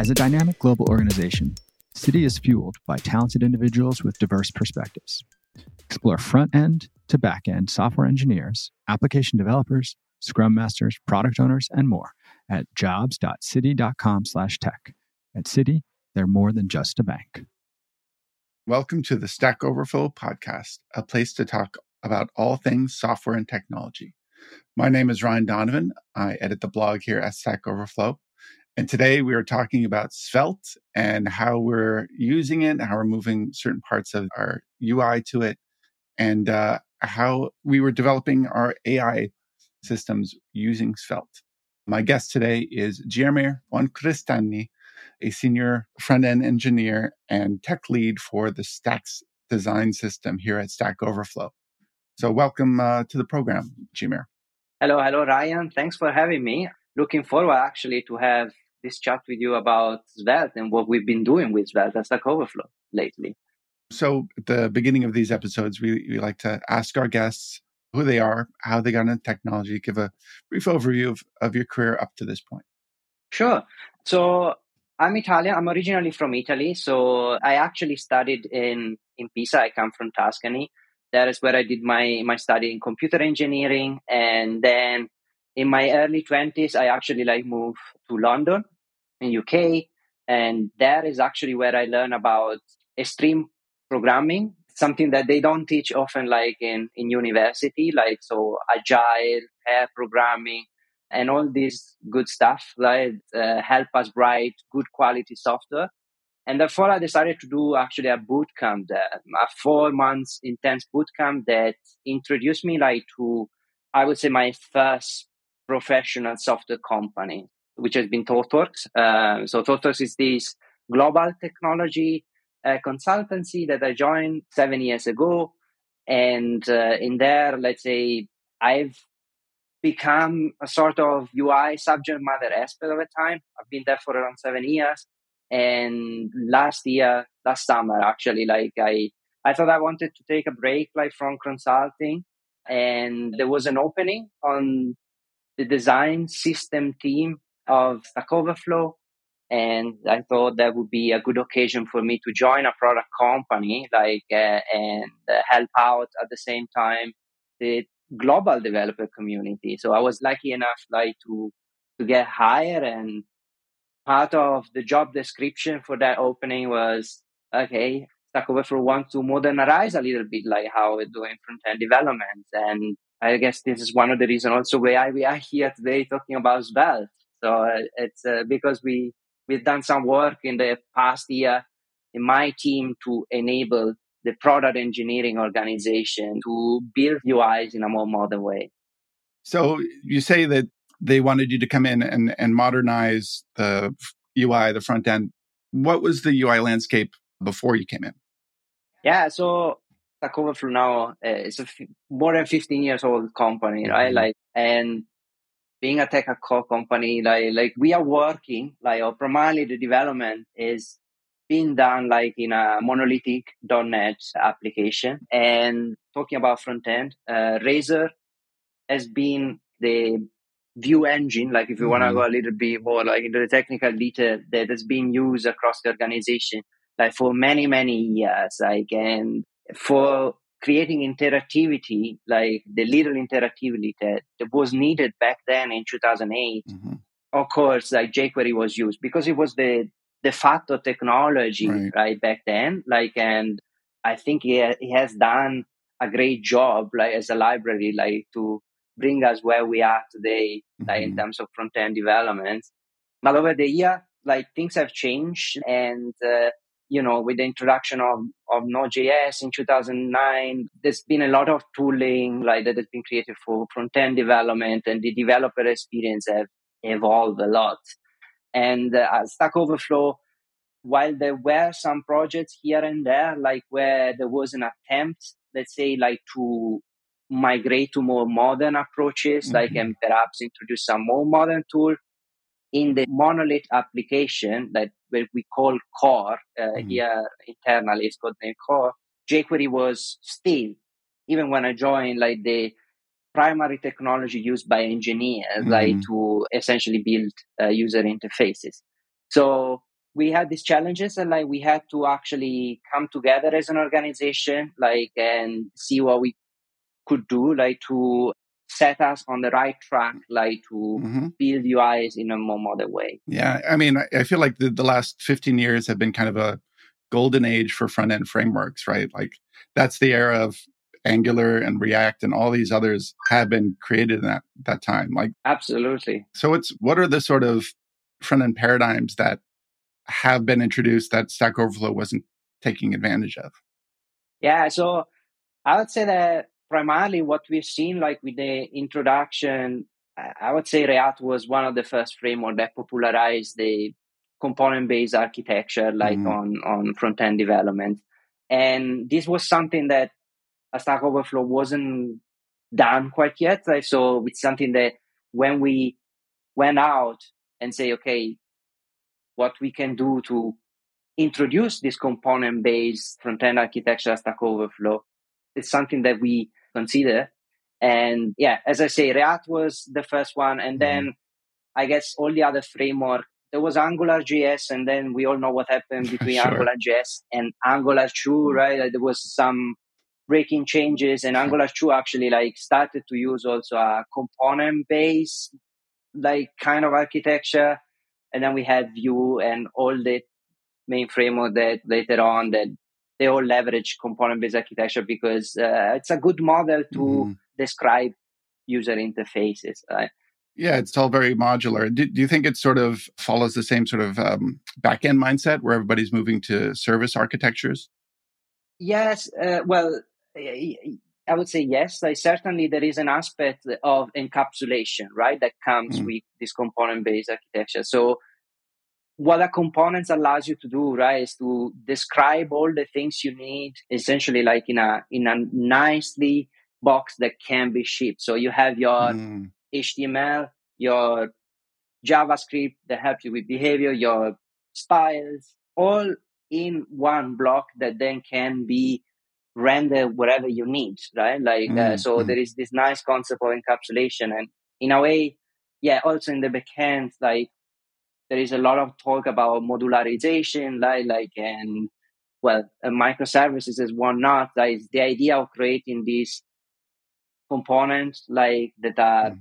As a dynamic global organization, City is fueled by talented individuals with diverse perspectives. Explore front-end to back-end software engineers, application developers, scrum masters, product owners, and more at jobs.city.com/tech. At City, they're more than just a bank. Welcome to the Stack Overflow podcast, a place to talk about all things software and technology. My name is Ryan Donovan. I edit the blog here at Stack Overflow. And today we are talking about Svelte and how we're using it, how we're moving certain parts of our UI to it, and how we were developing our AI systems using Svelte. My guest today is Giamir Buoncristiani, a senior front-end engineer and tech lead for the Stacks design system here at Stack Overflow. So welcome to the program, Giamir. Hello, Ryan. Thanks for having me. Looking forward, actually, to have this chat with you about Svelte and what we've been doing with Svelte at Stack Overflow lately. So at the beginning of these episodes, we like to ask our guests who they are, how they got into technology, give a brief overview of your career up to this point. Sure. So I'm Italian. I'm originally from Italy. So I actually studied in Pisa. I come from Tuscany. That is where I did my study in computer engineering. And then in my early 20s, I actually moved to London in UK. And that is actually where I learned about extreme programming, something that they don't teach often in university, so agile, pair programming, and all this good stuff help us write good quality software. And therefore, I decided to do actually a bootcamp, a 4 months intense bootcamp that introduced me to, I would say, my first professional software company, which has been ThoughtWorks. So ThoughtWorks is this global technology consultancy that I joined 7 years ago. And in there, let's say, I've become a sort of UI subject matter expert over time. I've been there for around 7 years. And last summer, actually, I thought I wanted to take a break from consulting. And there was an opening on the design system team of Stack Overflow. And I thought that would be a good occasion for me to join a product company, and help out at the same time the global developer community. So I was lucky enough, to get hired, and part of the job description for that opening was, okay, Stack Overflow wants to modernize a little bit how we're doing front-end development. And I guess this is one of the reasons also why we are here today talking about Svelte. So it's because we've done some work in the past year in my team to enable the product engineering organization to build UIs in a more modern way. So you say that they wanted you to come in and modernize the UI, the front end. What was the UI landscape before you came in? Yeah, so Stack Overflow now is more than 15 years old company, right? And being a tech core company, we are working, or primarily the development is being done in a monolithic .NET application. And talking about front end, Razor has been the Vue engine, if you want to go a little bit more into the technical detail, that has been used across the organization for many, many years. And for creating interactivity, the little interactivity that was needed back then in 2008, of course, jQuery was used because it was the de facto technology right back then. And I think it has done a great job as a library to bring us where we are today in terms of front-end development. But over the year, things have changed. And, with the introduction of Node.js in 2009, there's been a lot of tooling that has been created for front-end development, and the developer experience have evolved a lot. And Stack Overflow, while there were some projects here and there, where there was an attempt, let's say, to migrate to more modern approaches, and perhaps introduce some more modern tool in the monolith application that we call core here internally. It's called the core. jQuery was still, even when I joined, the primary technology used by engineers, to essentially build user interfaces. So we had these challenges, and like we had to actually come together as an organization, like, and see what we could do, like, to set us on the right track, like, to build UIs in a more modern way. Yeah, I mean, I feel like the last 15 years have been kind of a golden age for front-end frameworks, right? Like, that's the era of Angular and React, and all these others have been created in that time. Like, absolutely. So what are the sort of front-end paradigms that have been introduced that Stack Overflow wasn't taking advantage of? Yeah, so I would say that primarily what we've seen, like with the introduction, I would say React was one of the first framework that popularized the component-based architecture, like on front-end development. And this was something that Stack Overflow wasn't done quite yet. Like, so it's something that when we went out and say, okay, what we can do to introduce this component-based front-end architecture as Stack Overflow, it's something that we consider. And yeah, as I say, React was the first one. And then I guess all the other framework, there was AngularJS, and then we all know what happened between AngularJS and Angular 2, right? Like, there was some breaking changes, and Angular 2 actually like started to use also a component-based like kind of architecture. And then we had Vue and all the main framework that later on that they all leverage component-based architecture because it's a good model to describe user interfaces. Right? Yeah, it's all very modular. Do you think it sort of follows the same sort of back-end mindset where everybody's moving to service architectures? Yes. Well, I would say yes. Like, certainly there is an aspect of encapsulation, right, that comes with this component-based architecture. So what a component allows you to do, right, is to describe all the things you need, essentially like in a nicely box that can be shipped. So you have your HTML, your JavaScript that helps you with behavior, your styles, all in one block that then can be rendered wherever you need, right? Like, so there is this nice concept of encapsulation. And in a way, yeah, also in the backend, like, there is a lot of talk about modularization, like, and, well, microservices is one not. That is the idea of creating these components, like, that are,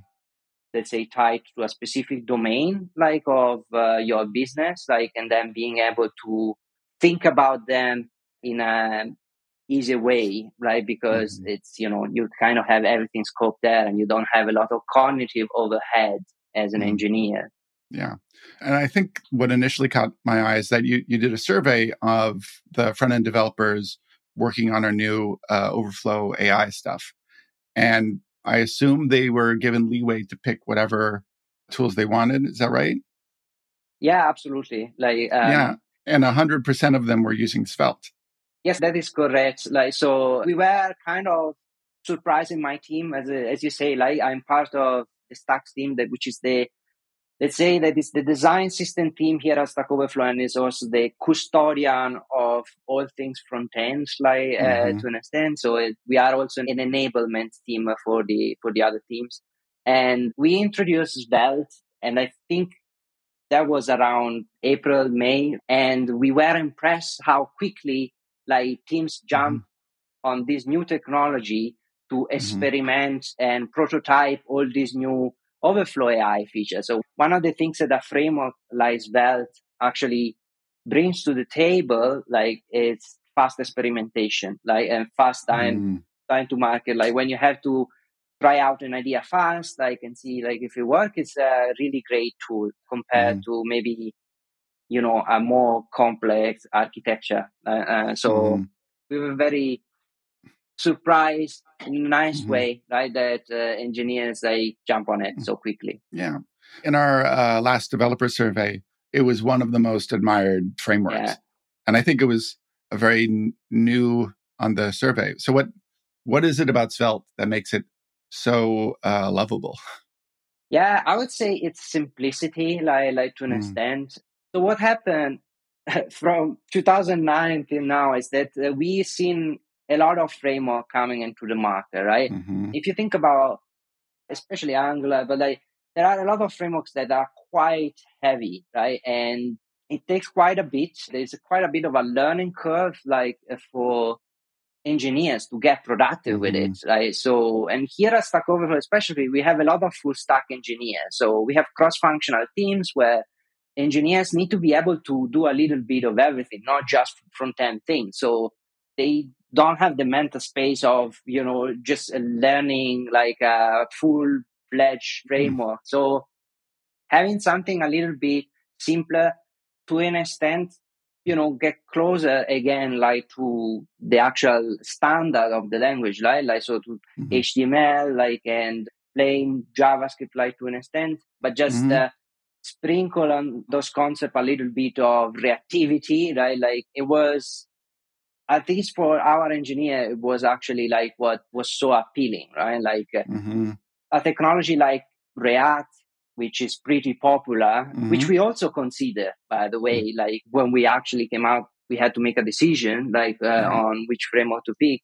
let's say, tied to a specific domain, like, of your business, like, and then being able to think about them in an easy way, right? Because it's, you know, you kind of have everything scoped there and you don't have a lot of cognitive overhead as an engineer. Yeah. And I think what initially caught my eye is that you did a survey of the front-end developers working on our new Overflow AI stuff. And I assume they were given leeway to pick whatever tools they wanted. Is that right? Yeah, absolutely. Like, yeah. And 100% of them were using Svelte. Yes, that is correct. Like, so we were kind of surprising my team, as you say, like, I'm part of the Stacks team, that which is the, let's say that it's the design system team here at Stack Overflow, and is also the custodian of all things front end, like, to an extent. So we are also an enablement team for the other teams, and we introduced Svelte, and I think that was around April, May, and we were impressed how quickly like teams jump on this new technology to experiment and prototype all these new Overflow AI features. So one of the things that a framework like Svelte actually brings to the table, like, it's fast experimentation, like, and fast time to market. Like, when you have to try out an idea fast, like, and see like if it works, it's a really great tool compared to maybe, you know, a more complex architecture. So we were very surprised in a nice way, right, that engineers, they jump on it so quickly. Yeah. In our last developer survey, it was one of the most admired frameworks. Yeah. And I think it was a very new on the survey. So what is it about Svelte that makes it so lovable? Yeah, I would say it's simplicity, like to an extent. So what happened from 2009 till now is that we've seen a lot of framework coming into the market, right? If you think about, especially Angular, but like there are a lot of frameworks that are quite heavy, right? And it takes quite a bit. There's quite a bit of a learning curve, like for engineers to get productive with it. Right? So, and here at Stack Overflow, especially, we have a lot of full stack engineers. So we have cross-functional teams where engineers need to be able to do a little bit of everything, not just front-end things. So they don't have the mental space of, you know, just learning like a full-fledged framework. So having something a little bit simpler to an extent, you know, get closer again, like to the actual standard of the language, right? Like, so to HTML, like, and plain JavaScript, like to an extent, but just sprinkle on those concepts a little bit of reactivity, right? Like it was, at least for our engineer, it was actually like what was so appealing, right? Like a technology like React, which is pretty popular, which we also consider, by the way, like when we actually came out, we had to make a decision like on which framework to pick.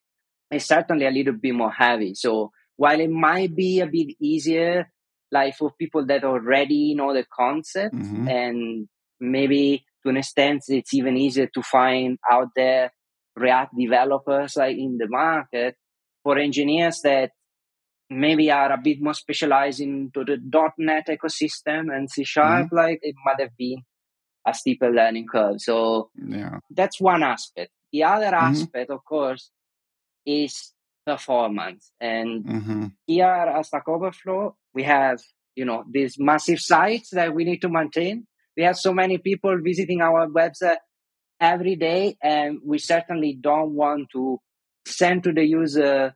It's certainly a little bit more heavy. So while it might be a bit easier, like for people that already know the concept, and maybe to an extent, it's even easier to find out there React developers like in the market. For engineers that maybe are a bit more specialized into the .NET ecosystem and C Sharp, like it might have been a steeper learning curve. So that's one aspect. The other aspect, of course, is performance. And here at Stack Overflow, we have, you know, these massive sites that we need to maintain. We have so many people visiting our website every day, and we certainly don't want to send to the user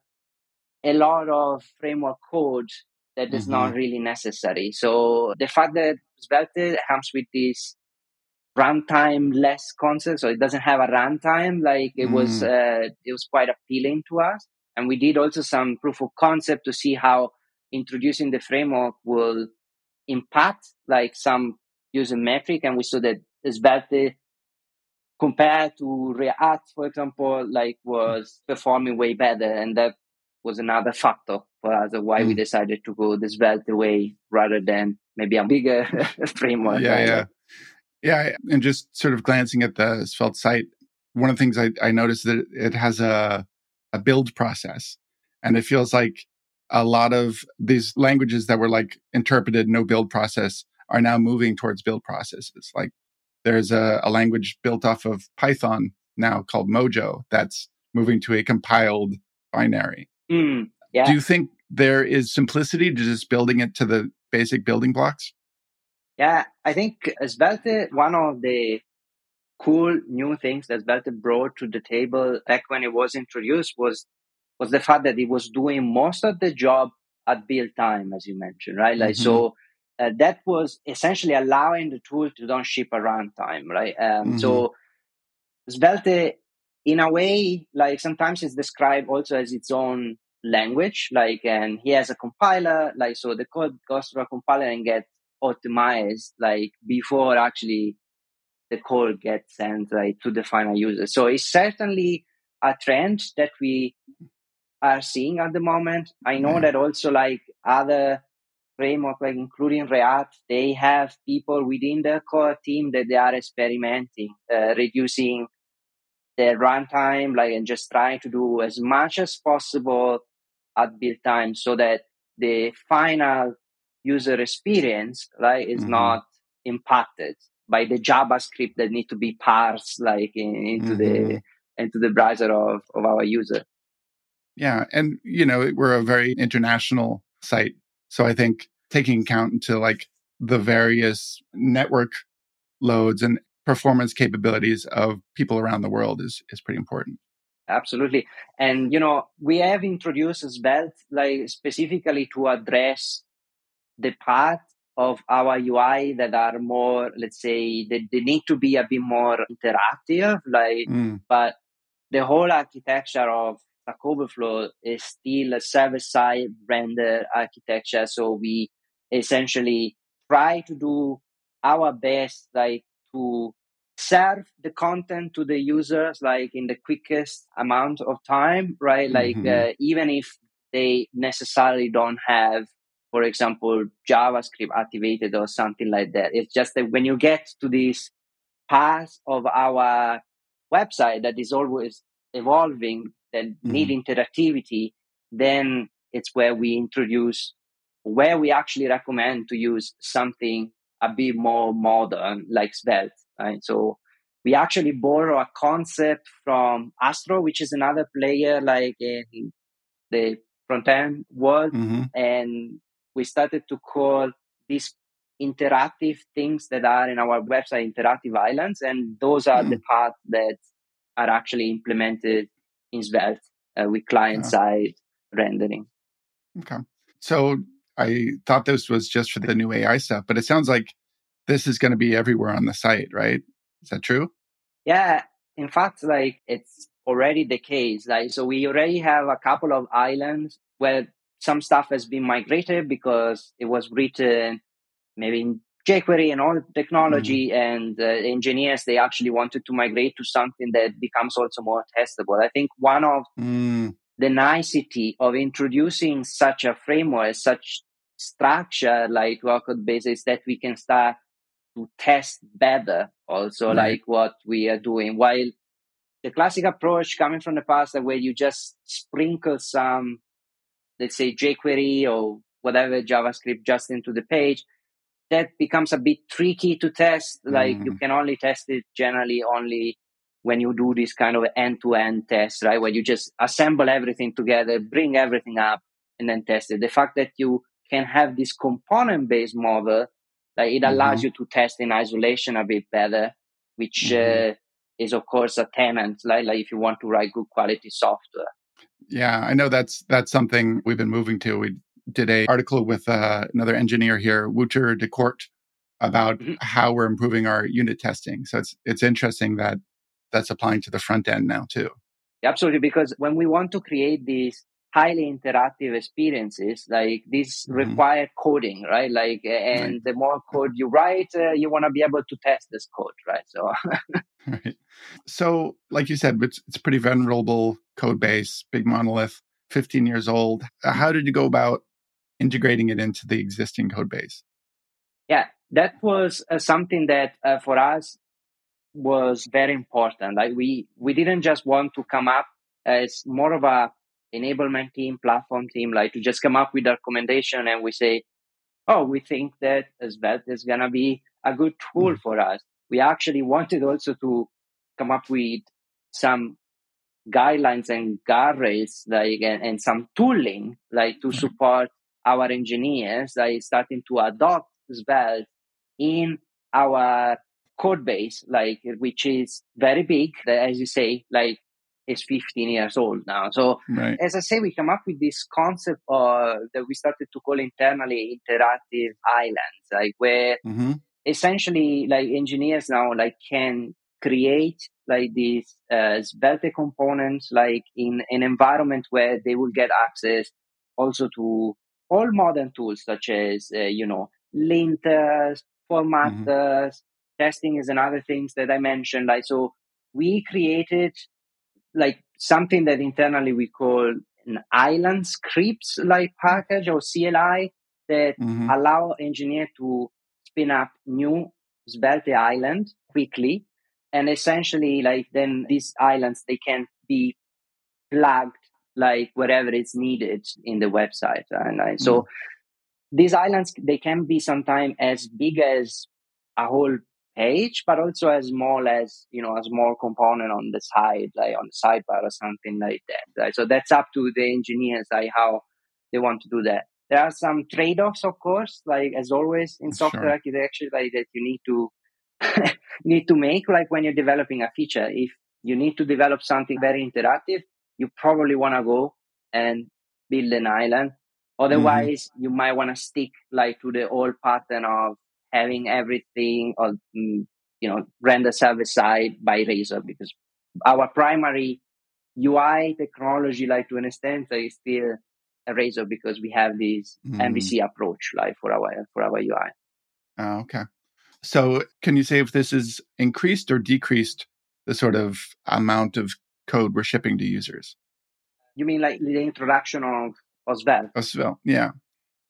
a lot of framework code that is not really necessary. So the fact that Svelte comes with this runtime-less concept, so it doesn't have a runtime, like it was quite appealing to us. And we did also some proof of concept to see how introducing the framework will impact like some user metric. And we saw that Svelte, compared to React, for example, like was performing way better, and that was another factor for us of why we decided to go the Svelte way rather than maybe a bigger framework. Yeah. And just sort of glancing at the Svelte site, one of the things I noticed that it has a build process, and it feels like a lot of these languages that were like interpreted no build process are now moving towards build processes. Like there's a language built off of Python now called Mojo that's moving to a compiled binary. Do you think there is simplicity to just building it to the basic building blocks? Yeah, I think Svelte, one of the cool new things that Svelte brought to the table back when it was introduced was the fact that it was doing most of the job at build time, as you mentioned, right? Like so that was essentially allowing the tool to don't ship a runtime, right? So Svelte, in a way, like sometimes it's described also as its own language, like, and he has a compiler, like, so the code goes through a compiler and gets optimized, like, before actually the code gets sent, like, to the final user. So it's certainly a trend that we are seeing at the moment. I know that also, like, other frameworks, like, including React, they have people within their core team that they are experimenting, reducing the runtime, like, and just trying to do as much as possible at build time so that the final user experience, like, is not impacted by the JavaScript that need to be parsed, like, into the browser of our user. Yeah, and you know, we're a very international site, so I think taking account into like the various network loads and performance capabilities of people around the world is pretty important. Absolutely. And, you know, we have introduced Svelte, like, specifically to address the part of our UI that are more, let's say, that they need to be a bit more interactive, like, but the whole architecture of Stack Overflow is still a server-side render architecture. So we essentially try to do our best, like, to serve the content to the users, like, in the quickest amount of time, right? Like, even if they necessarily don't have, for example, JavaScript activated or something like that. It's just that when you get to this part of our website that is always evolving, that need interactivity, then it's where we introduce, where we actually recommend to use something a bit more modern, like Svelte, right? So we actually borrow a concept from Astro, which is another player like in the front-end world. And we started to call these interactive things that are in our website interactive islands. And those are the parts that are actually implemented in Svelte with client-side rendering. Okay. So I thought this was just for the new AI stuff, but it sounds like this is going to be everywhere on the site, right? Is that true? Yeah. In fact, like it's already the case. Like, so we already have a couple of islands where some stuff has been migrated because it was written maybe in jQuery and all technology, and engineers, they actually wanted to migrate to something that becomes also more testable. I think one of the nicety of introducing such a framework, such structure like our code base is that we can start to test better also like what we are doing. While the classic approach coming from the past where you just sprinkle some, let's say, jQuery or whatever JavaScript just into the page, that becomes a bit tricky to test. Like you can only test it generally only when you do this kind of end-to-end test, right? Where you just assemble everything together, bring everything up, and then test it. The fact that you can have this component-based model, like it allows you to test in isolation a bit better, which is, of course, a tenant, like if you want to write good quality software. Yeah, I know that's something we've been moving to. We did an article with another engineer here, Wouter Decort, about how we're improving our unit testing. So it's interesting that that's applying to the front end now too. Absolutely, because when we want to create these highly interactive experiences, like these require coding, right? Like, and the more code you write, you want to be able to test this code, right? So, So, like you said, it's a pretty venerable code base, big monolith, 15 years old. How did you go about integrating it into the existing code base? Yeah, that was something that for us was very important. Like we didn't just want to come up as more of a enablement team, platform team, like to just come up with a recommendation and we say, oh, we think that Svelte is going to be a good tool for us. We actually wanted also to come up with some guidelines and guardrails, like, and some tooling, like to support our engineers, like starting to adopt Svelte in our code base, like, which is very big, as you say, like, is 15 years old now. So as I say, we come up with this concept that we started to call internally interactive islands, like where essentially like engineers now like can create like these Svelte components, like in an environment where they will get access also to all modern tools such as, you know, linters, formatters, testing is another things that I mentioned. Like, so we created like something that internally we call an island scripts like package or CLI that allow engineer to spin up new Svelte island quickly. And essentially like then these islands, they can be plugged like wherever it's needed in the website. And so these islands, they can be sometimes as big as a whole page, but also as small as, you know, a small component on the side, like on the sidebar or something like that. Right? So that's up to the engineers, like how they want to do that. There are some trade-offs, of course, like as always in software architecture, like that you need to make, like when you're developing a feature. If you need to develop something very interactive, you probably want to go and build an island. Otherwise, you might want to stick like to the old pattern of having everything, or you know, render server side by Razor, because our primary UI technology, like to an extent, is still a Razor because we have this MVC approach, like for our UI. Okay. So, can you say if this is increased or decreased the sort of amount of code we're shipping to users? You mean like the introduction of Svelte? Svelte, yeah.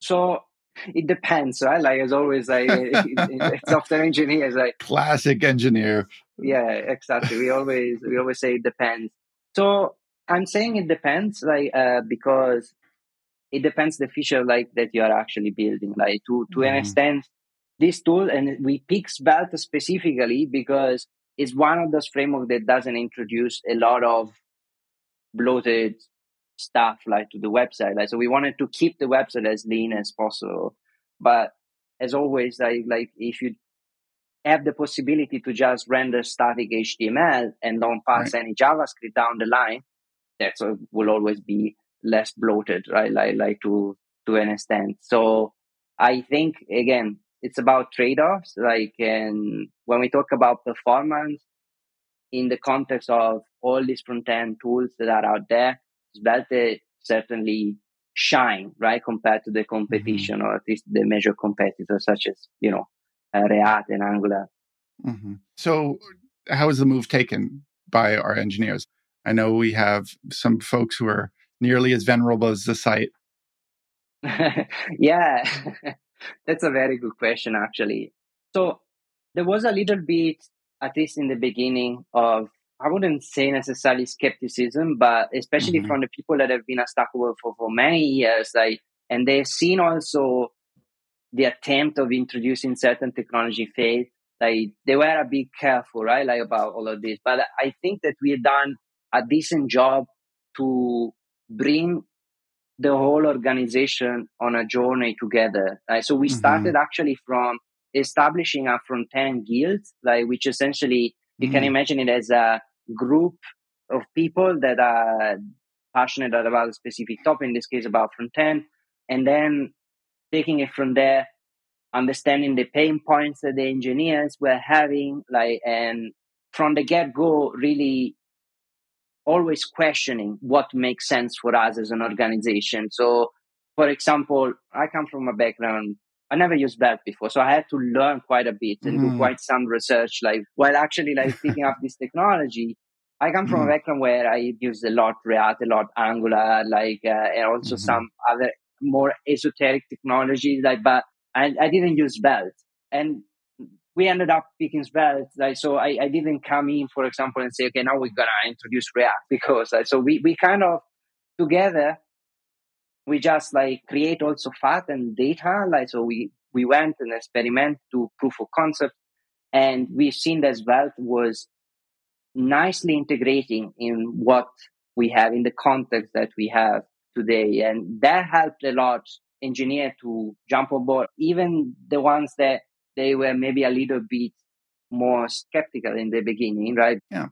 So it depends, right? Like as always, software engineers, like classic engineer. Yeah, exactly. We always say it depends. So I'm saying it depends, like because it depends the feature like that you are actually building. Like to an extent, this tool, and we pick Svelte specifically because it's one of those frameworks that doesn't introduce a lot of bloated stuff like to the website. Like so, we wanted to keep the website as lean as possible. But as always, like if you have the possibility to just render static HTML and don't pass any JavaScript down the line, that will always be less bloated, right? Like to an extent. So I think again, it's about trade-offs. Like, and when we talk about performance in the context of all these front-end tools that are out there, Svelte certainly shine, right, compared to the competition, or at least the major competitors such as, you know, React and Angular. So how is the move taken by our engineers? I know we have some folks who are nearly as venerable as the site. Yeah, that's a very good question, actually. So there was a little bit, at least in the beginning, of, I wouldn't say necessarily skepticism, but especially from the people that have been at Stack Overflow for many years, like, and they've seen also the attempt of introducing certain technology fail. Like they were a bit careful, right? Like about all of this. But I think that we've done a decent job to bring the whole organization on a journey together. Right? So we started actually from establishing a front-end guild, like which essentially you can imagine it as a group of people that are passionate about a specific topic, in this case about front-end, and then taking it from there, understanding the pain points that the engineers were having, like, and from the get-go, really always questioning what makes sense for us as an organization. So, for example, I come from a background, I never used that before, so I had to learn quite a bit and do quite some research, like, while actually like picking up this technology. I come from a background where I used a lot React, a lot Angular, like, and also some other more esoteric technologies, like, but I didn't use Svelte, and we ended up picking Svelte. Like, so I didn't come in, for example, and say, okay, now we're gonna introduce React, because like, so we kind of together we just like create also FAT and data. Like, so we went and experiment to proof of concept, and we've seen that Svelte was nicely integrating in what we have in the context that we have today, and that helped a lot engineers to jump on board, even the ones that they were maybe a little bit more skeptical in the beginning, right? Yeah.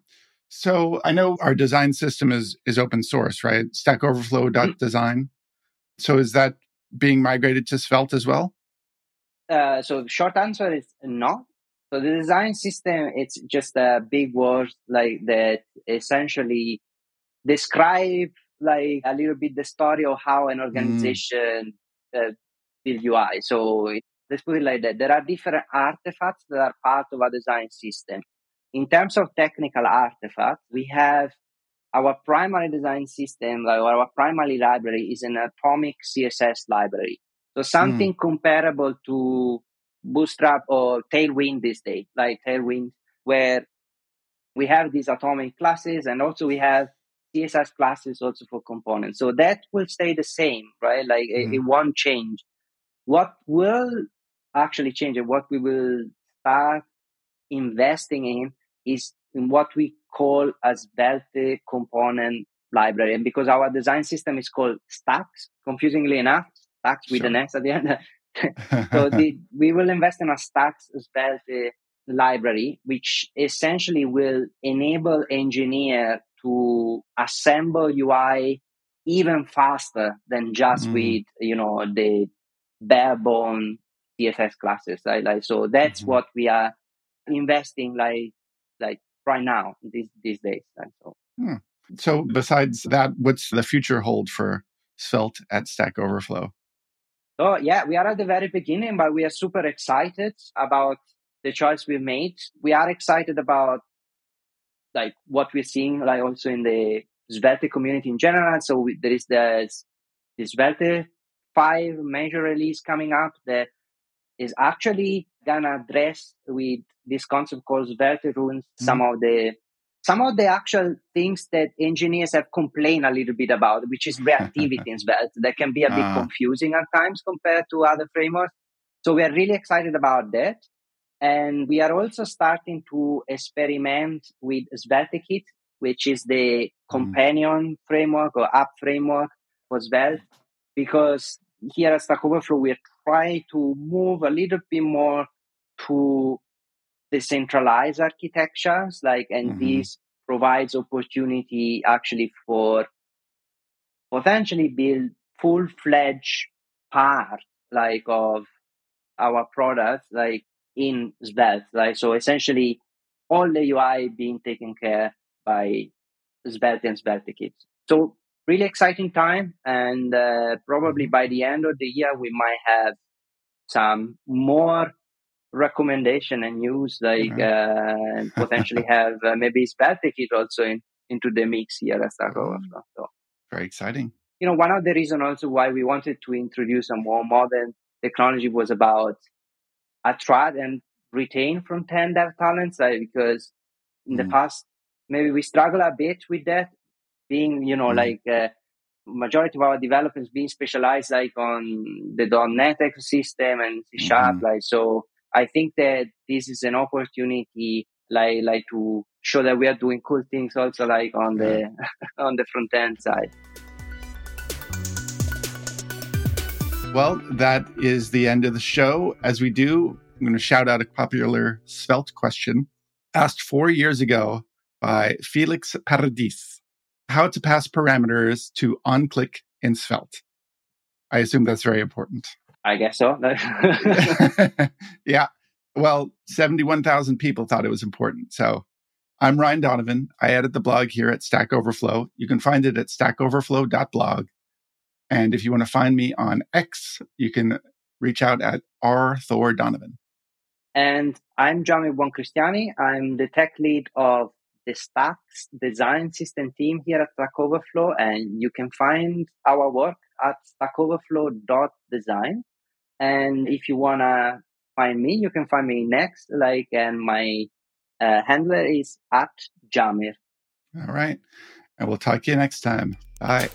So I know our design system is open source, right? Stackoverflow.design. So is that being migrated to Svelte as well? So the short answer is no. So the design system, it's just a big word like that essentially describe like a little bit the story of how an organization build UI. So let's put it like that. There are different artifacts that are part of a design system. In terms of technical artifacts, we have our primary design system, like our primary library, is an atomic CSS library. So something comparable to Bootstrap or Tailwind these days, like Tailwind, where we have these atomic classes, and also we have CSS classes also for components. So that will stay the same, right? Like it won't change. What will actually change and what we will start investing in is in what we call as Svelte component library. And because our design system is called Stacks, confusingly enough, Stacks with an S at the end. So we will invest in a Stacks Svelte library, which essentially will enable engineer to assemble UI even faster than just with, you know, the bare bone CSS classes. Right? Like, so that's what we are investing like right now, these days. Right? So. So besides that, what's the future hold for Svelte at Stack Overflow? Oh, yeah, we are at the very beginning, but we are super excited about the choice we made. We are excited about like what we're seeing, like also in the Svelte community in general. So there is the Svelte 5 major release coming up that is actually going to address with this concept called Svelte Runes, some of the actual things that engineers have complained a little bit about, which is reactivity in Svelte. That can be a bit confusing at times compared to other frameworks. So we are really excited about that. And we are also starting to experiment with SvelteKit, which is the companion framework or app framework for Svelte, because here at Stack Overflow, we are trying to move a little bit more to decentralized architectures, this provides opportunity actually for potentially build full-fledged part of our product in Svelte. So essentially all the UI being taken care by Svelte and SvelteKit. So really exciting time, and probably by the end of the year we might have some more recommendation and news and potentially have maybe SvelteKit also into the mix here at Stack Overflow. So, very exciting. One of the reasons also why we wanted to introduce a more modern technology was about attract and retain front-end dev talents, because in the past maybe we struggle a bit with that, being majority of our developers being specialized on the .NET ecosystem and C#. So I think that this is an opportunity to show that we are doing cool things also on the front end side. Well, that is the end of the show. As we do, I'm going to shout out a popular Svelte question asked 4 years ago by Felix Paradis. How to pass parameters to on-click in Svelte. I assume that's very important. I guess so. Yeah. Well, 71,000 people thought it was important. So I'm Ryan Donovan. I edit the blog here at Stack Overflow. You can find it at stackoverflow.blog. And if you want to find me on X, you can reach out at rthordonovan. And I'm Giamir Buoncristiani. I'm the tech lead of the Stacks design system team here at Stack Overflow. And you can find our work at stackoverflow.design. And if you want to find me, you can find me next. And my handler is @Giamir. All right. And we'll talk to you next time. Bye.